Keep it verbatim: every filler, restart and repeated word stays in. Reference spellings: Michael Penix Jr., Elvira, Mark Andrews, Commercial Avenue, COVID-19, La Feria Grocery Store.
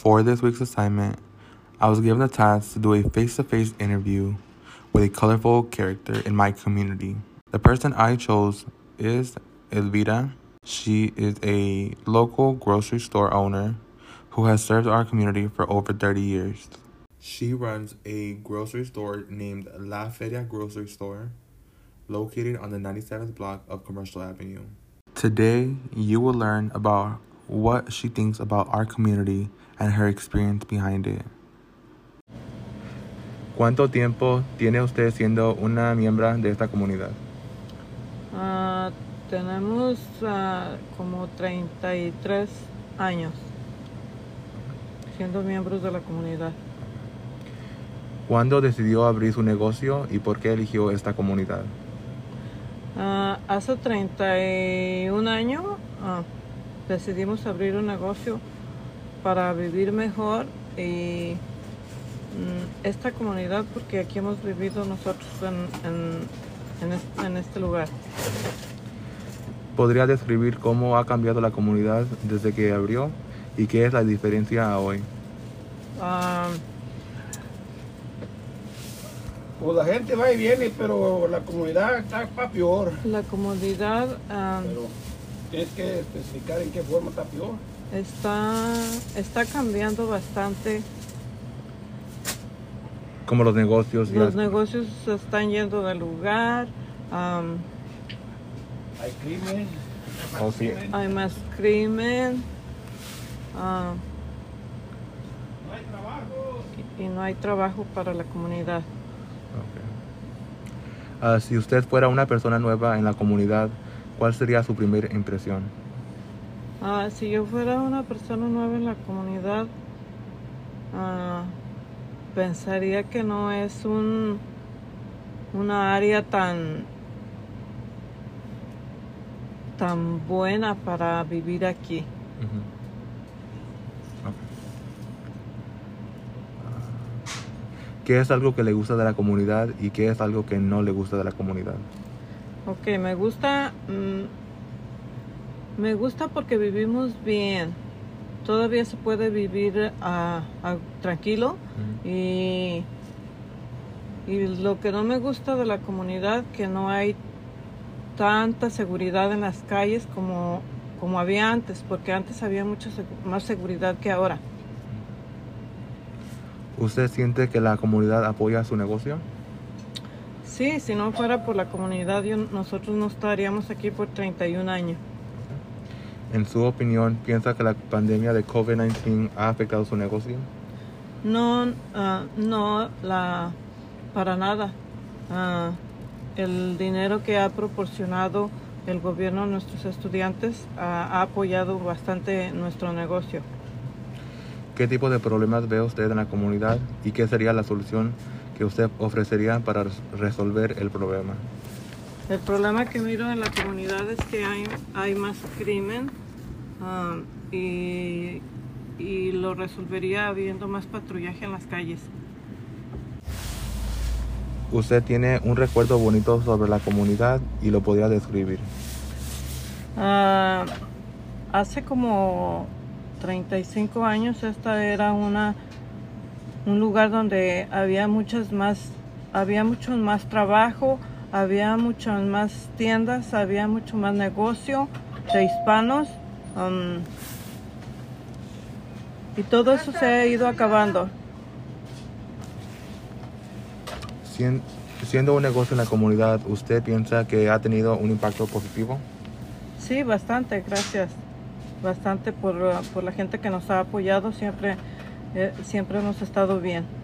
For this week's assignment, I was given the task to do a face-to-face interview with a colorful character in my community. The person I chose is Elvira. She is a local grocery store owner who has served our community for over thirty years. She runs a grocery store named La Feria Grocery Store, located on the ninety-seventh block of Commercial Avenue. Today, you will learn about what she thinks about our community and her experience behind it. ¿Cuánto tiempo tiene usted siendo una miembro de esta comunidad? Uh, tenemos uh, como treinta y tres años siendo miembros de la comunidad. ¿Cuándo decidió abrir su negocio y por qué eligió esta comunidad? Uh, hace treinta y un años uh, decidimos abrir un negocio para vivir mejor y um, esta comunidad, porque aquí hemos vivido nosotros en, en, en, este, en este lugar. ¿Podría describir cómo ha cambiado la comunidad desde que abrió y qué es la diferencia a hoy? Uh, Pues la gente va y viene, pero la comunidad está para peor. La comunidad... Um, pero tienes que especificar en qué forma está peor. Está, está cambiando bastante. Como los negocios. Los las... negocios se están yendo del lugar. Um, hay crimen. Hay más, oh, sí. crimen. Hay más crimen. Uh, no hay trabajo. Y, y no hay trabajo para la comunidad. Uh, si usted fuera una persona nueva en la comunidad, ¿cuál sería su primera impresión? Uh, si yo fuera una persona nueva en la comunidad, uh, pensaría que no es un una área tan, tan buena para vivir aquí. Uh-huh. Okay. Uh, ¿qué es algo que le gusta de la comunidad y qué es algo que no le gusta de la comunidad? Ok, me gusta, mm, me gusta porque vivimos bien. Todavía se puede vivir uh, uh, tranquilo. Uh-huh. y, y lo que no me gusta de la comunidad, que no hay tanta seguridad en las calles como, como había antes, porque antes había mucha más seguridad que ahora. ¿Usted siente que la comunidad apoya su negocio? Sí, si no fuera por la comunidad, yo, nosotros no estaríamos aquí por treinta y un años. En su opinión, ¿piensa que la pandemia de COVID diecinueve ha afectado su negocio? No, uh, no, la, para nada. Uh, el dinero que ha proporcionado el gobierno a nuestros estudiantes uh, ha apoyado bastante nuestro negocio. ¿Qué tipo de problemas ve usted en la comunidad y qué sería la solución que usted ofrecería para resolver el problema? El problema que miro en la comunidad es que hay, hay más crimen um, y, y lo resolvería habiendo más patrullaje en las calles. ¿Usted tiene un recuerdo bonito sobre la comunidad y lo podría describir? Uh, hace como treinta y cinco años esta era una... un lugar donde había muchas más, había mucho más trabajo, había muchas más tiendas, había mucho más negocio de hispanos um, y todo eso se ha ido acabando. Siendo un negocio en la comunidad, ¿usted piensa que ha tenido un impacto positivo? Sí, bastante, gracias. Bastante por, por la gente que nos ha apoyado siempre. Eh, siempre hemos estado bien.